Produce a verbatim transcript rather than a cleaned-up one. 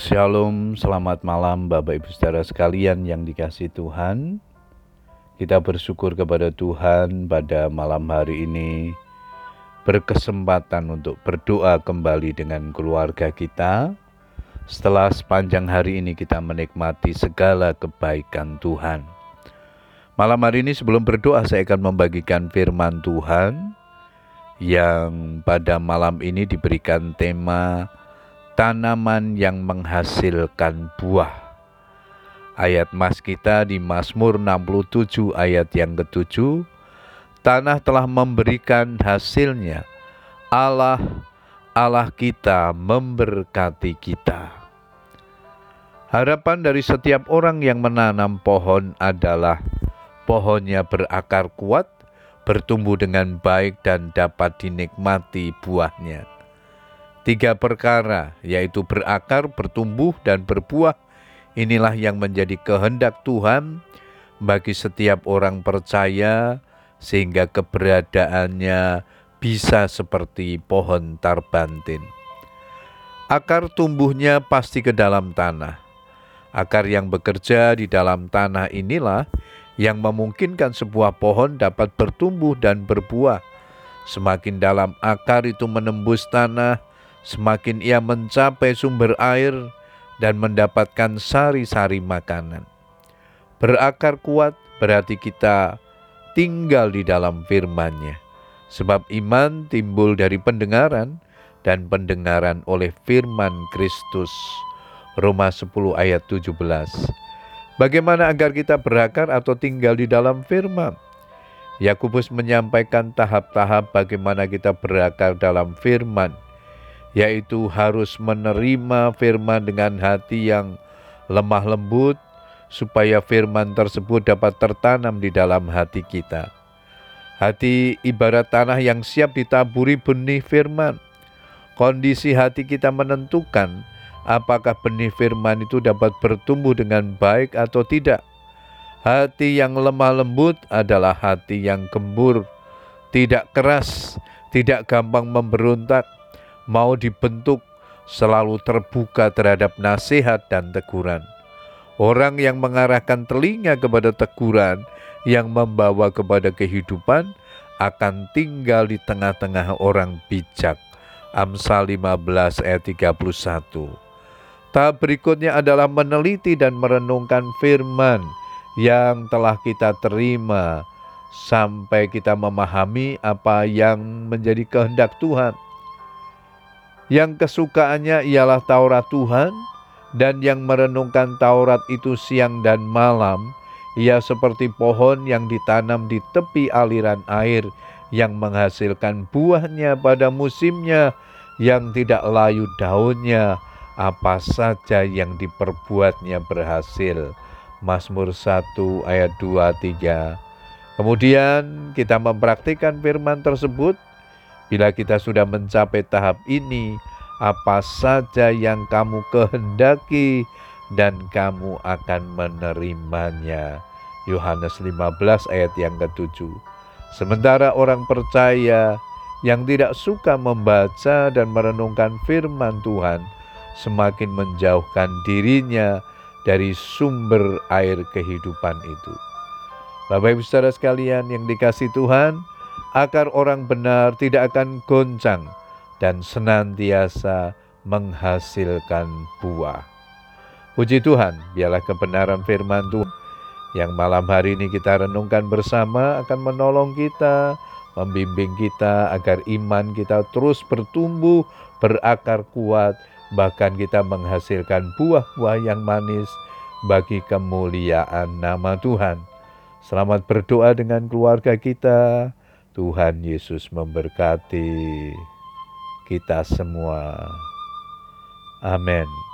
Shalom, selamat malam Bapak Ibu saudara sekalian yang dikasihi Tuhan. Kita bersyukur kepada Tuhan pada malam hari ini berkesempatan untuk berdoa kembali dengan keluarga kita. Setelah sepanjang hari ini kita menikmati segala kebaikan Tuhan. Malam hari ini sebelum berdoa saya akan membagikan firman Tuhan yang pada malam ini diberikan tema tanaman yang menghasilkan buah. Ayat mas kita di Mazmur enam puluh tujuh ayat yang ketujuh. Tanah telah memberikan hasilnya. Allah, Allah kita memberkati kita. Harapan dari setiap orang yang menanam pohon adalah pohonnya berakar kuat, bertumbuh dengan baik dan dapat dinikmati buahnya. Tiga perkara, yaitu berakar, bertumbuh, dan berbuah, inilah yang menjadi kehendak Tuhan bagi setiap orang percaya, sehingga keberadaannya bisa seperti pohon tarbantin. Akar tumbuhnya pasti ke dalam tanah. Akar yang bekerja di dalam tanah inilah yang memungkinkan sebuah pohon dapat bertumbuh dan berbuah. Semakin dalam akar itu menembus tanah, semakin ia mencapai sumber air dan mendapatkan sari-sari makanan. Berakar kuat berarti kita tinggal di dalam firman-Nya. Sebab iman timbul dari pendengaran dan pendengaran oleh firman Kristus. Roma sepuluh ayat tujuh belas. Bagaimana agar kita berakar atau tinggal di dalam firman? Yakobus menyampaikan tahap-tahap bagaimana kita berakar dalam firman, yaitu harus menerima firman dengan hati yang lemah lembut supaya firman tersebut dapat tertanam di dalam hati kita. Hati ibarat tanah yang siap ditaburi benih firman. Kondisi hati kita menentukan apakah benih firman itu dapat bertumbuh dengan baik atau tidak. Hati yang lemah lembut adalah hati yang gembur, tidak keras, tidak gampang memberontak, mau dibentuk, selalu terbuka terhadap nasihat dan teguran. Orang yang mengarahkan telinga kepada teguran yang membawa kepada kehidupan akan tinggal di tengah-tengah orang bijak. Amsal lima belas ayat tiga puluh satu. Tahap berikutnya adalah meneliti dan merenungkan firman yang telah kita terima sampai kita memahami apa yang menjadi kehendak Tuhan. Yang kesukaannya ialah Taurat Tuhan, dan yang merenungkan Taurat itu siang dan malam. Ia seperti pohon yang ditanam di tepi aliran air, yang menghasilkan buahnya pada musimnya, yang tidak layu daunnya, apa saja yang diperbuatnya berhasil. Mazmur satu ayat dua tiga. Kemudian kita mempraktikkan firman tersebut. Bila kita sudah mencapai tahap ini, apa saja yang kamu kehendaki dan kamu akan menerimanya. Yohanes lima belas ayat yang ketujuh. Sementara orang percaya yang tidak suka membaca dan merenungkan firman Tuhan semakin menjauhkan dirinya dari sumber air kehidupan itu. Bapak Ibu saudara sekalian yang dikasihi Tuhan, akar orang benar tidak akan goncang dan senantiasa menghasilkan buah. Puji Tuhan, biarlah kebenaran firman Tuhan yang malam hari ini kita renungkan bersama akan menolong kita, membimbing kita agar iman kita terus bertumbuh, berakar kuat, bahkan kita menghasilkan buah-buah yang manis bagi kemuliaan nama Tuhan. Selamat berdoa dengan keluarga kita. Tuhan Yesus memberkati kita semua. Amin.